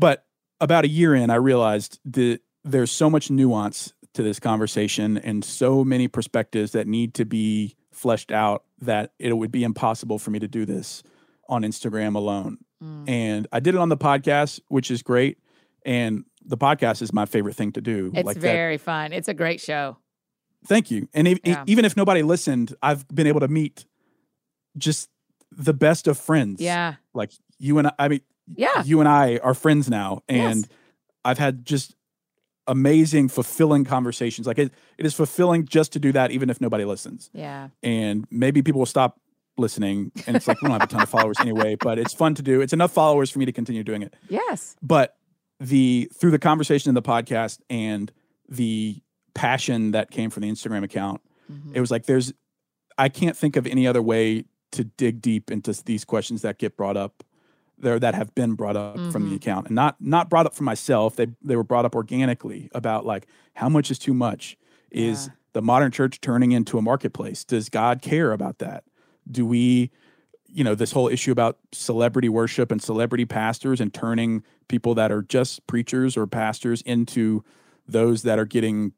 But about a year in, I realized that there's so much nuance to this conversation and so many perspectives that need to be fleshed out that it would be impossible for me to do this on Instagram alone. And I did it on the podcast, which is great. And the podcast is my favorite thing to do. It's very fun. It's a great show. Thank you. And even if nobody listened, I've been able to meet just the best of friends. Yeah. Like you and I. I mean, you and I are friends now, and I've had just amazing, fulfilling conversations. Like it is fulfilling just to do that, even if nobody listens. Yeah. And maybe people will stop listening, and it's like we don't have a ton of followers anyway. But it's fun to do. It's enough followers for me to continue doing it. Yes. But through the conversation in the podcast and the passion that came from the Instagram account, it was like I can't think of any other way to dig deep into these questions that get brought up. That have been brought up from the account, and not brought up for myself. They were brought up organically about like, how much is too much? Is the modern church turning into a marketplace? Does God care about that? Do we, this whole issue about celebrity worship and celebrity pastors and turning people that are just preachers or pastors into those that are getting,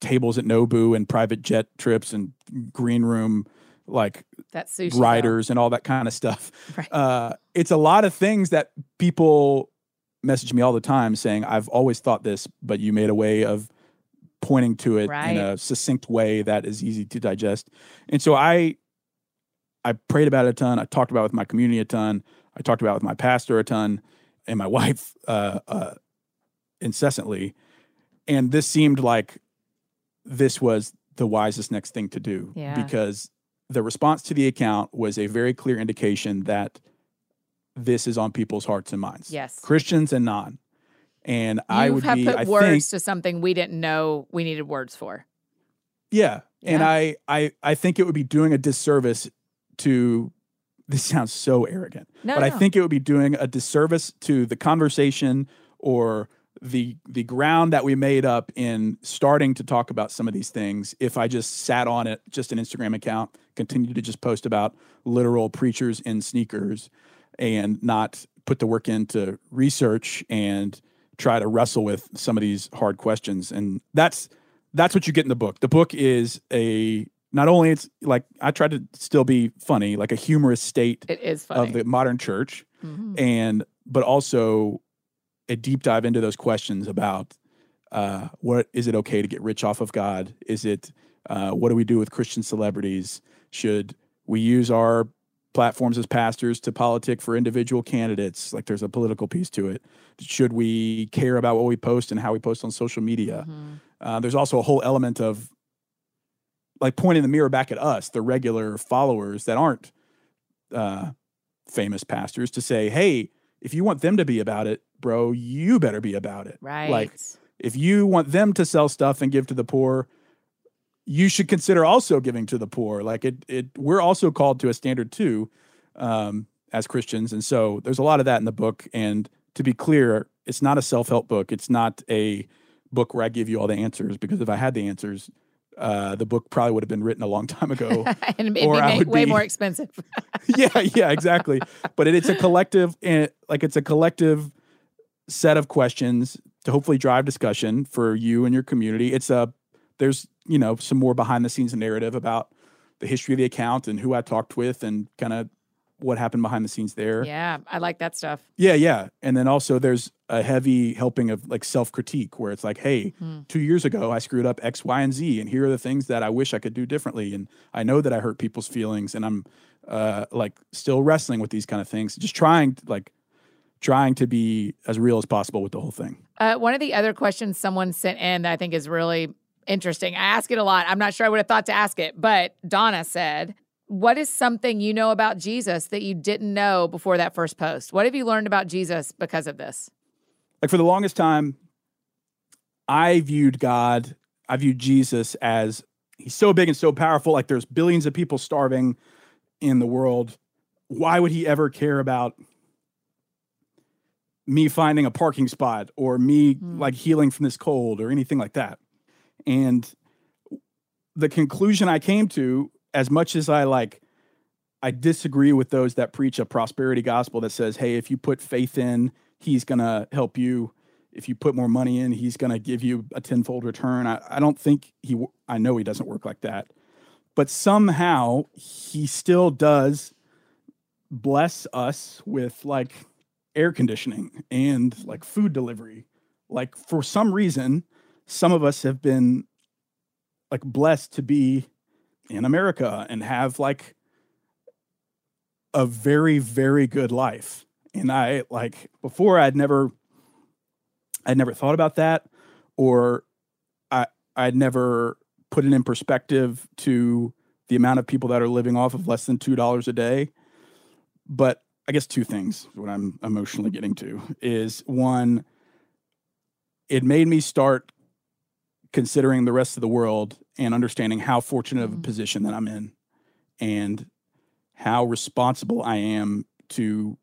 tables at Nobu and private jet trips and green room like that sushi writers and all that kind of stuff. Right. It's a lot of things that people message me all the time saying, I've always thought this, but you made a way of pointing to it in a succinct way that is easy to digest. And so I prayed about it a ton. I talked about it with my community a ton. I talked about it with my pastor a ton and my wife incessantly. And this seemed like this was the wisest next thing to do, because the response to the account was a very clear indication that this is on people's hearts and minds. Yes. Christians and non. And I think you have put words to something we didn't know we needed words for. Yeah. And I think it would be doing a disservice to, this sounds so arrogant, but I think it would be doing a disservice to the conversation or the ground that we made up in starting to talk about some of these things if I just sat on it, just an Instagram account, continued to just post about literal preachers in sneakers and not put the work into research and try to wrestle with some of these hard questions. And that's what you get in the book. The book is not only like, I try to still be funny, like a humorous state of the modern church. Mm-hmm. But also a deep dive into those questions about what is it okay to get rich off of God? Is it, what do we do with Christian celebrities? Should we use our platforms as pastors to politic for individual candidates? Like, there's a political piece to it. Should we care about what we post and how we post on social media? Mm-hmm. There's also a whole element of like pointing the mirror back at us, the regular followers that aren't famous pastors, to say, hey, if you want them to be about it, bro, you better be about it. Right. Like, if you want them to sell stuff and give to the poor, you should consider also giving to the poor. Like, we're also called to a standard too, as Christians. And so there's a lot of that in the book. And to be clear, it's not a self-help book. It's not a book where I give you all the answers, because if I had the answers, the book probably would have been written a long time ago. And it'd be way more expensive. yeah, exactly. But it's a collective set of questions to hopefully drive discussion for you and your community. There's some more behind the scenes narrative about the history of the account and who I talked with and kind of what happened behind the scenes there. Yeah, I like that stuff. Yeah. And then also there's a heavy helping of like self-critique where it's like, hey, 2 years ago I screwed up X, Y, and Z, and here are the things that I wish I could do differently. And I know that I hurt people's feelings, and I'm like still wrestling with these kind of things, just trying to be as real as possible with the whole thing. One of the other questions someone sent in that I think is really interesting. I ask it a lot. I'm not sure I would have thought to ask it, but Donna said, what is something you know about Jesus that you didn't know before that first post? What have you learned about Jesus because of this? Like, for the longest time, I viewed Jesus as, he's so big and so powerful. Like, there's billions of people starving in the world. Why would he ever care about me finding a parking spot or me like healing from this cold or anything like that? And the conclusion I came to, as much as I disagree with those that preach a prosperity gospel that says, hey, if you put faith in, he's going to help you. If you put more money in, he's going to give you a tenfold return. I don't think I know he doesn't work like that, but somehow he still does bless us with like air conditioning and like food delivery. Like, for some reason, some of us have been like blessed to be in America and have like a very, very good life. And I, like, before I'd never thought about that, or I'd never put it in perspective to the amount of people that are living off of less than $2 a day. But I guess two things, what I'm emotionally getting to is, one, it made me start considering the rest of the world and understanding how fortunate of a position that I'm in and how responsible I am to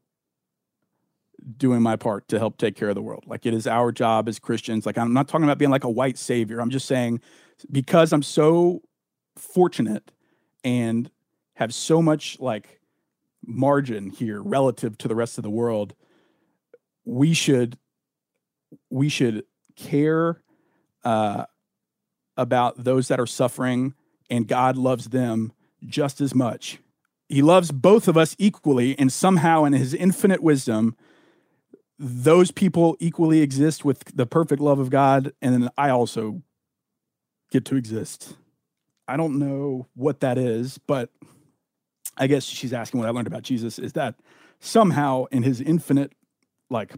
doing my part to help take care of the world. Like, it is our job as Christians. Like, I'm not talking about being like a white savior. I'm just saying, because I'm so fortunate and have so much like margin here relative to the rest of the world, we should care about those that are suffering, and God loves them, just as much. He loves both of us equally, and somehow in his infinite wisdom, those people equally exist with the perfect love of God, and then I also get to exist. I don't know what that is, but I guess she's asking what I learned about Jesus is that somehow in his infinite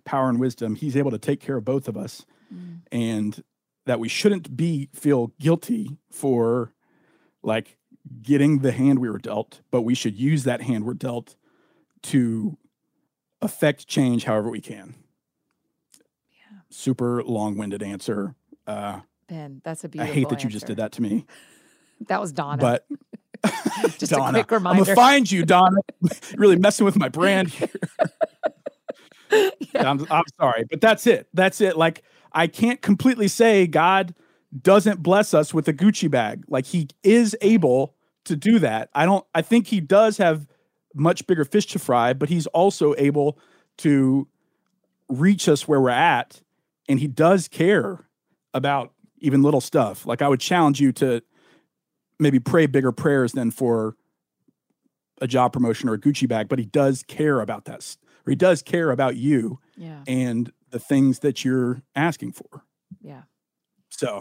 power and wisdom, he's able to take care of both of us, and that we shouldn't feel guilty for getting the hand we were dealt, but we should use that hand we're dealt to affect change however we can. Yeah. Super long-winded answer. Ben, that's a beautiful I hate that answer. You just did that to me. That was Donna. But just Donna, a quick reminder. I'm gonna find you, Donna. Really messing with my brand here. Yeah. I'm sorry, but that's it. That's it. I can't completely say God doesn't bless us with a Gucci bag. He is able to do that. I think he does have much bigger fish to fry, but he's also able to reach us where we're at. And he does care about even little stuff. I would challenge you to maybe pray bigger prayers than for a job promotion or a Gucci bag, but he does care about that. Or he does care about you and the things that you're asking for. Yeah. So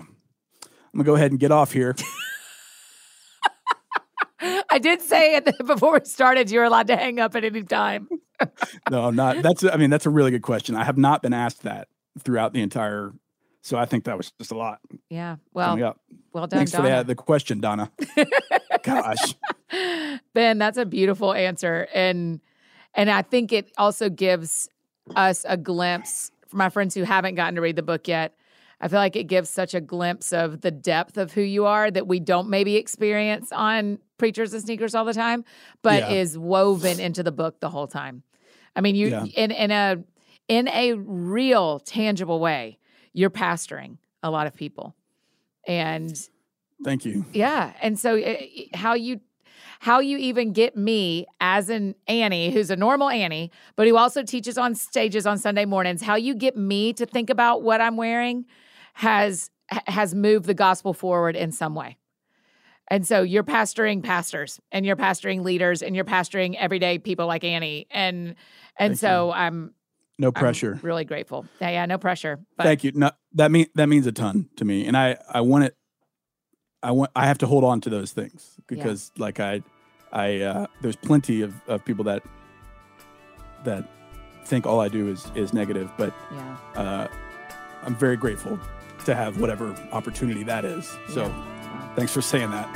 I'm gonna go ahead and get off here. I did say it before we started, you're allowed to hang up at any time. No, I'm not. That's a really good question. I have not been asked that throughout the entire, so I think that was just a lot. Yeah. Well, well done, thanks Donna. For the question, Donna. Gosh. Ben, that's a beautiful answer. And I think it also gives us a glimpse, for my friends who haven't gotten to read the book yet, I feel like it gives such a glimpse of the depth of who you are that we don't maybe experience on Preachers and Sneakers all the time, but is woven into the book the whole time. I mean, in a real tangible way, you're pastoring a lot of people. And thank you. Yeah. And so how you even get me as an Annie, who's a normal Annie, but who also teaches on stages on Sunday mornings, how you get me to think about what I'm wearing has moved the gospel forward in some way. And so you're pastoring pastors, and you're pastoring leaders, and you're pastoring everyday people like Annie. And so I'm no pressure. I'm really grateful. Yeah, no pressure. But. Thank you. No, that means a ton to me, and I want it. I have to hold on to those things because there's plenty of people that think all I do is negative, but I'm very grateful to have whatever opportunity that is. So thanks for saying that.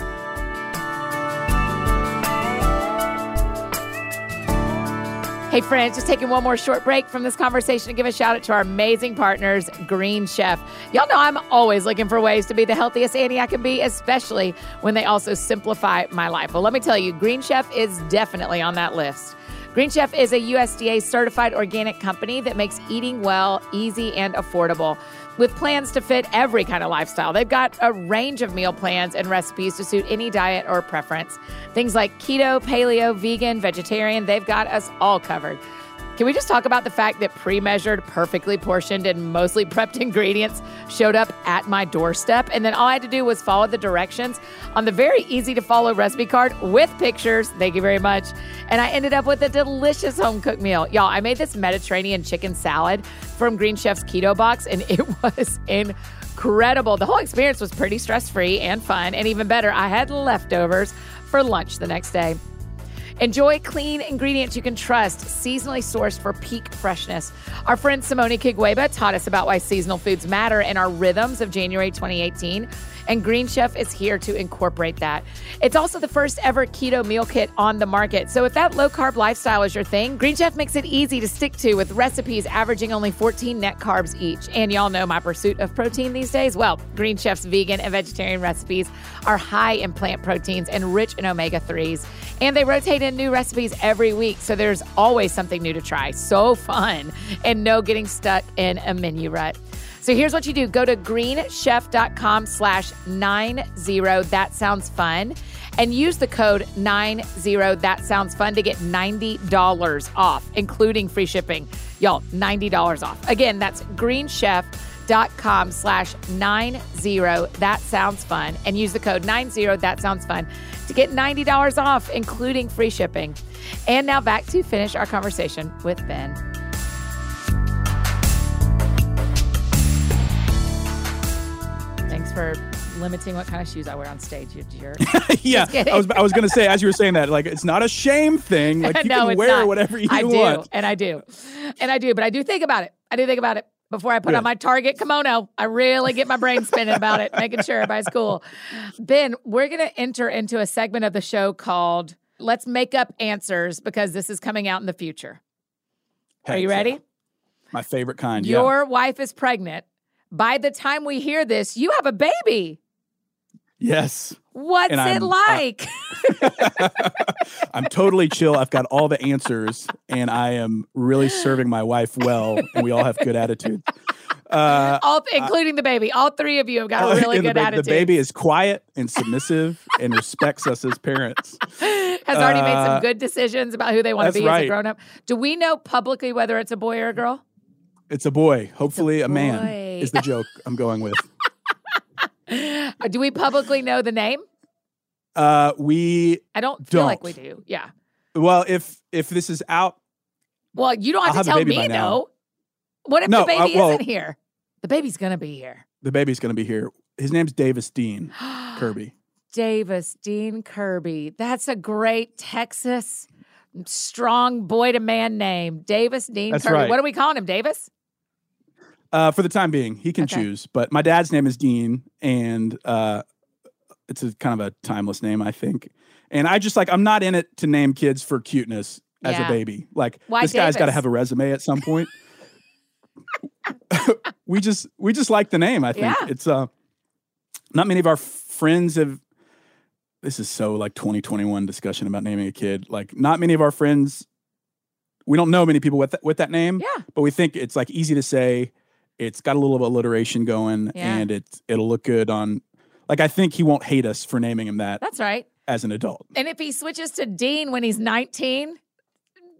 Hey friends, just taking one more short break from this conversation to give a shout out to our amazing partners, Green Chef. Y'all know I'm always looking for ways to be the healthiest Annie I can be, especially when they also simplify my life. Well, let me tell you, Green Chef is definitely on that list. Green Chef is a USDA certified organic company that makes eating well easy and affordable. With plans to fit every kind of lifestyle, they've got a range of meal plans and recipes to suit any diet or preference. Things like keto, paleo, vegan, vegetarian, they've got us all covered. Can we just talk about the fact that pre-measured, perfectly portioned, and mostly prepped ingredients showed up at my doorstep? And then all I had to do was follow the directions on the very easy-to-follow recipe card with pictures. Thank you very much. And I ended up with a delicious home-cooked meal. Y'all, I made this Mediterranean chicken salad from Green Chef's Keto Box, and it was incredible. The whole experience was pretty stress-free and fun, and even better, I had leftovers for lunch the next day. Enjoy clean ingredients you can trust, seasonally sourced for peak freshness. Our friend Simone Kigweba taught us about why seasonal foods matter in our rhythms of January 2018, and Green Chef is here to incorporate that. It's also the first ever keto meal kit on the market. So if that low-carb lifestyle is your thing, Green Chef makes it easy to stick to with recipes averaging only 14 net carbs each. And y'all know my pursuit of protein these days. Well, Green Chef's vegan and vegetarian recipes are high in plant proteins and rich in omega-3s. And they rotate in new recipes every week, so there's always something new to try. So fun, and no getting stuck in a menu rut. So here's what you do. Go to greenchef.com/90. That sounds fun. And use the code 90. That sounds fun to get $90 off, including free shipping. Y'all, $90 off. Again, that's greenchef.com Preachers.com/90 That Sounds Fun and use the code 90 That Sounds Fun to get $90 off, including free shipping. And now back to finish our conversation with Ben. Thanks for limiting what kind of shoes I wear on stage, you jerk. Yeah, I was going to say, as you were saying that, like, it's not a shame thing. Like, you no, can wear not. Whatever you want. I do, but I do think about it. Before I put on my Target kimono, I really get my brain spinning about it, making sure everybody's cool. Ben, we're going to enter into a segment of the show called Let's Make Up Answers, because this is coming out in the future. Heck, are you ready? Yeah. My favorite kind, Your wife is pregnant. By the time we hear this, you have a baby. Yes. What's it like? I'm totally chill. I've got all the answers, and I am really serving my wife well, and we all have good attitudes. Including the baby. All three of you have got a really good attitude. The baby is quiet and submissive and respects us as parents. Has already made some good decisions about who they want to be as a grown-up. Do we know publicly whether it's a boy or a girl? It's a boy. Hopefully a man is the joke I'm going with. Do we publicly know the name? I don't feel like we do. Yeah. Well, if this is out, well, you don't have to tell me though. What if the baby isn't here? The baby's gonna be here. His name's Davis Dean Kirby. Davis Dean Kirby. That's a great Texas strong boy to man name. Davis Dean Kirby. Right. What are we calling him, Davis? For the time being, he can choose. But my dad's name is Dean, and it's kind of a timeless name, I think. And I'm not in it to name kids for cuteness as a baby. Like, why this Davis? Guy's got to have a resume at some point. we just like the name, I think. Yeah. It's not many of our friends have. This is so like 2021 discussion about naming a kid. Like, not many of our friends. We don't know many people with that name. Yeah. But we think it's like easy to say. It's got a little of alliteration going, and it'll look good on. Like, I think he won't hate us for naming him that. That's right. As an adult, and if he switches to Dean when he's 19,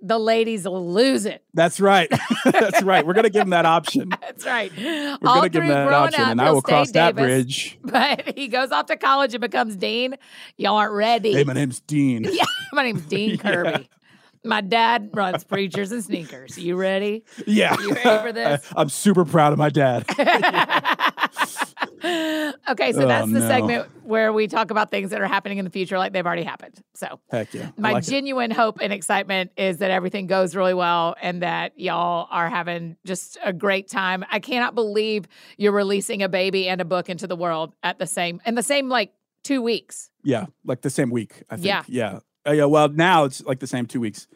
the ladies will lose it. That's right. That's right. We're gonna give him that option. That's right. We're gonna give him that option, and I will cross that bridge. But he goes off to college and becomes Dean. Y'all aren't ready. Hey, my name's Dean. Yeah, my name's Dean Kirby. Yeah. My dad runs Preachers and Sneakers. You ready? Yeah. You ready for this? I'm super proud of my dad. Okay, so that's the segment where we talk about things that are happening in the future like they've already happened. So heck yeah. My genuine hope and excitement is that everything goes really well and that y'all are having just a great time. I cannot believe you're releasing a baby and a book into the world at the same like 2 weeks. Yeah, like the same week, I think. Yeah. Yeah, well, now it's like the same 2 weeks.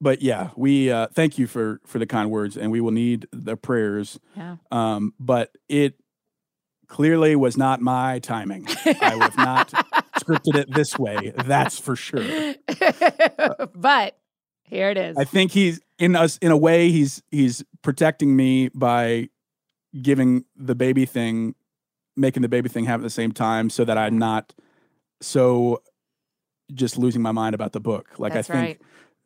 But yeah, we thank you for the kind words, and we will need the prayers. Yeah. But it clearly was not my timing. I was not scripted it this way. That's for sure. But here it is. I think he's he's protecting me by giving the baby thing, making the baby thing happen at the same time so that I'm not so just losing my mind about the book. Like, that's I think right.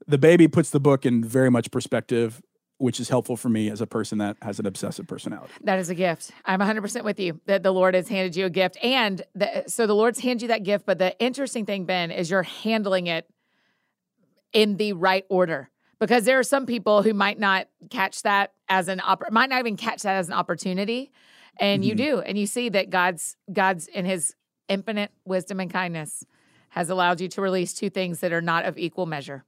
The baby puts the book in very much perspective, which is helpful for me as a person that has an obsessive personality. That is a gift. I'm 100% with you that the Lord has handed you a gift. And so the Lord's handed you that gift. But the interesting thing, Ben, is you're handling it in the right order, because there are some people who might not catch that as an opportunity. And you do. And you see that God's in his infinite wisdom and kindness has allowed you to release two things that are not of equal measure.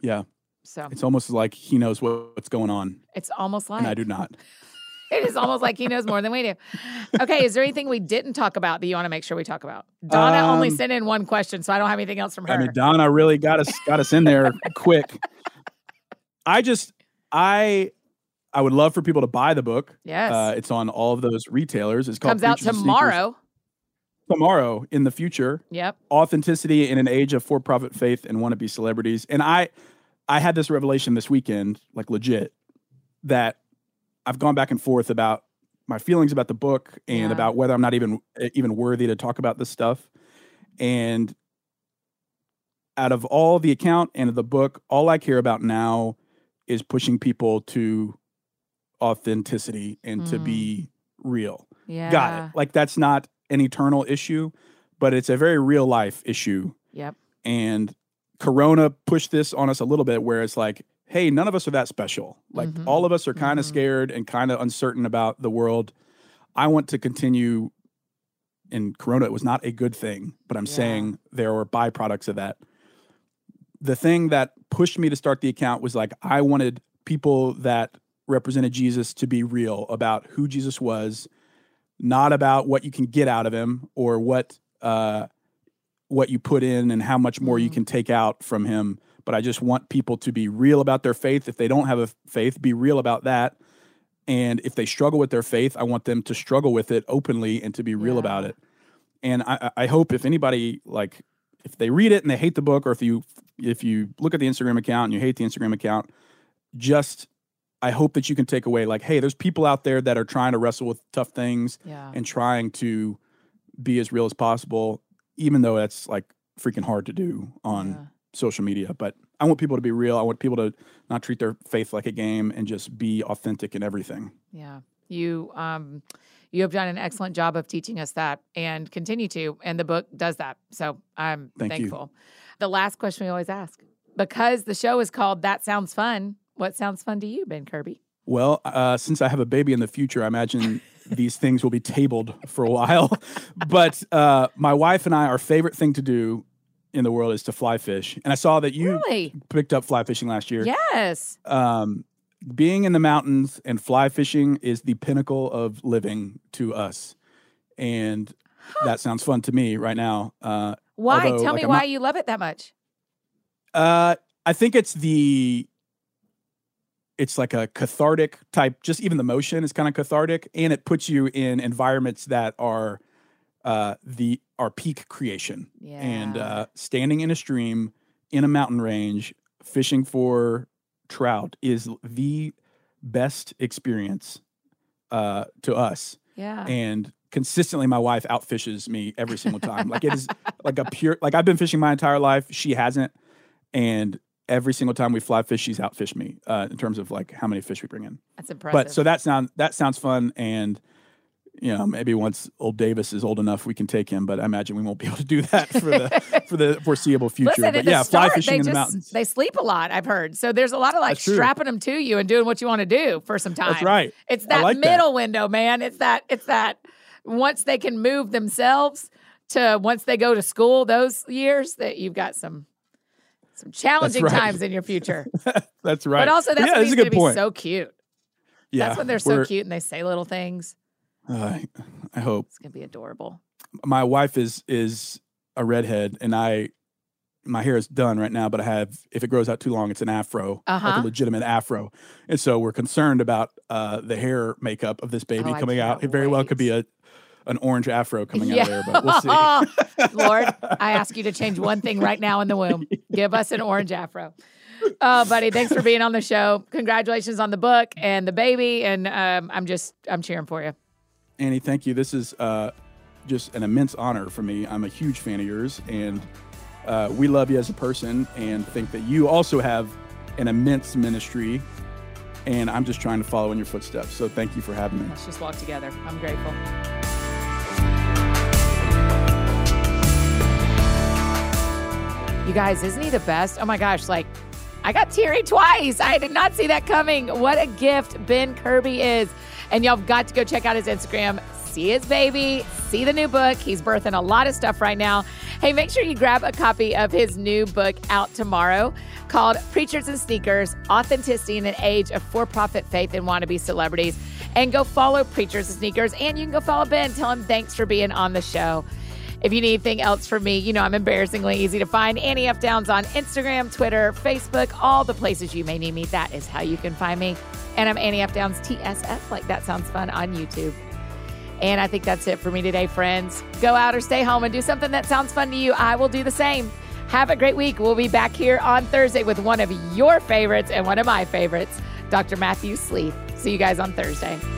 Yeah. So it's almost like he knows what's going on. It's almost like. And I do not. It is almost like he knows more than we do. Okay, is there anything we didn't talk about that you want to make sure we talk about? Donna only sent in one question, so I don't have anything else from her. I mean, Donna really got us in there quick. I would love for people to buy the book. Yes. It's on all of those retailers. It's called Preachers and Sneakers. Comes out tomorrow. Tomorrow in the future. Yep. Authenticity in an age of for-profit faith and wannabe celebrities. And I had this revelation this weekend, like legit, that I've gone back and forth about my feelings about the book and about whether I'm not even worthy to talk about this stuff. And out of all the account and of the book, all I care about now is pushing people to authenticity and to be real. Yeah. Got it. Like, that's not an eternal issue, but it's a very real life issue. Yep. And Corona pushed this on us a little bit where it's like, hey, none of us are that special. Like, all of us are kind of scared and kind of uncertain about the world. I want to continue, and Corona, it was not a good thing, but I'm saying there were byproducts of that. The thing that pushed me to start the account was like, I wanted people that represented Jesus to be real about who Jesus was, not about what you can get out of him or what you put in and how much more you can take out from him. But I just want people to be real about their faith. If they don't have a faith, be real about that. And if they struggle with their faith, I want them to struggle with it openly and to be real about it. And I hope if anybody, like, if they read it and they hate the book, or if you look at the Instagram account and you hate the Instagram account, just, I hope that you can take away, like, hey, there's people out there that are trying to wrestle with tough things and trying to be as real as possible, even though that's, like, freaking hard to do on social media. But I want people to be real. I want people to not treat their faith like a game and just be authentic in everything. Yeah. You have done an excellent job of teaching us that and continue to, and the book does that. So I'm thankful. You. The last question we always ask, because the show is called That Sounds Fun, what sounds fun to you, Ben Kirby? Well, since I have a baby in the future, I imagine these things will be tabled for a while. But my wife and I, our favorite thing to do in the world is to fly fish. And I saw that you picked up fly fishing last year. Yes. Being in the mountains and fly fishing is the pinnacle of living to us. And that sounds fun to me right now. Why? Although, tell me why you love it that much. I think it's like a cathartic type, just even the motion is kind of cathartic, and it puts you in environments that are our peak creation. Yeah. And standing in a stream, in a mountain range, fishing for trout is the best experience to us. Yeah. And consistently my wife outfishes me every single time. Like, it is like a pure, like, I've been fishing my entire life. She hasn't. And every single time we fly fish, she's outfished me in terms of, like, how many fish we bring in. That's impressive. But so that sounds fun. And, you know, maybe once old Davis is old enough, we can take him. But I imagine we won't be able to do that for the foreseeable future. Listen, but fly fishing in the mountains. They sleep a lot, I've heard. So there's a lot of, like, strapping them to you and doing what you want to do for some time. That's right. It's that middle window, man. It's that once they can move themselves to once they go to school, those years that you've got some challenging times in your future. That's right. But also, that's when he's going to be so cute. Yeah, that's when they're so cute and they say little things. I hope it's gonna be adorable. My wife is a redhead, and my hair is done right now, but I have, if it grows out too long, it's an afro, like a legitimate afro, and so we're concerned about the hair makeup of this baby coming out. It very well could be an orange afro coming out of there, but we'll see. Lord, I ask you to change one thing right now in the womb. Give us an orange afro. Oh, buddy, thanks for being on the show. Congratulations on the book and the baby, and I'm cheering for you. Annie, thank you. This is just an immense honor for me. I'm a huge fan of yours, and we love you as a person and think that you also have an immense ministry, and I'm just trying to follow in your footsteps. So thank you for having me. Let's just walk together. I'm grateful. You guys, isn't he the best? Oh my gosh, like, I got teary twice. I did not see that coming. What a gift Ben Kirby is. And y'all have got to go check out his Instagram, see his baby, see the new book. He's birthing a lot of stuff right now. Hey, make sure you grab a copy of his new book out tomorrow called Preachers and Sneakers, Authenticity in an Age of For-Profit Faith and Wannabe Celebrities. And go follow Preachers and Sneakers. And you can go follow Ben. Tell him thanks for being on the show. If you need anything else from me, you know I'm embarrassingly easy to find. Annie F. Downs on Instagram, Twitter, Facebook, all the places you may need me. That is how you can find me. And I'm Annie F. Downs TSF, like That Sounds Fun, on YouTube. And I think that's it for me today, friends. Go out or stay home and do something that sounds fun to you. I will do the same. Have a great week. We'll be back here on Thursday with one of your favorites and one of my favorites, Dr. Matthew Sleeth. See you guys on Thursday.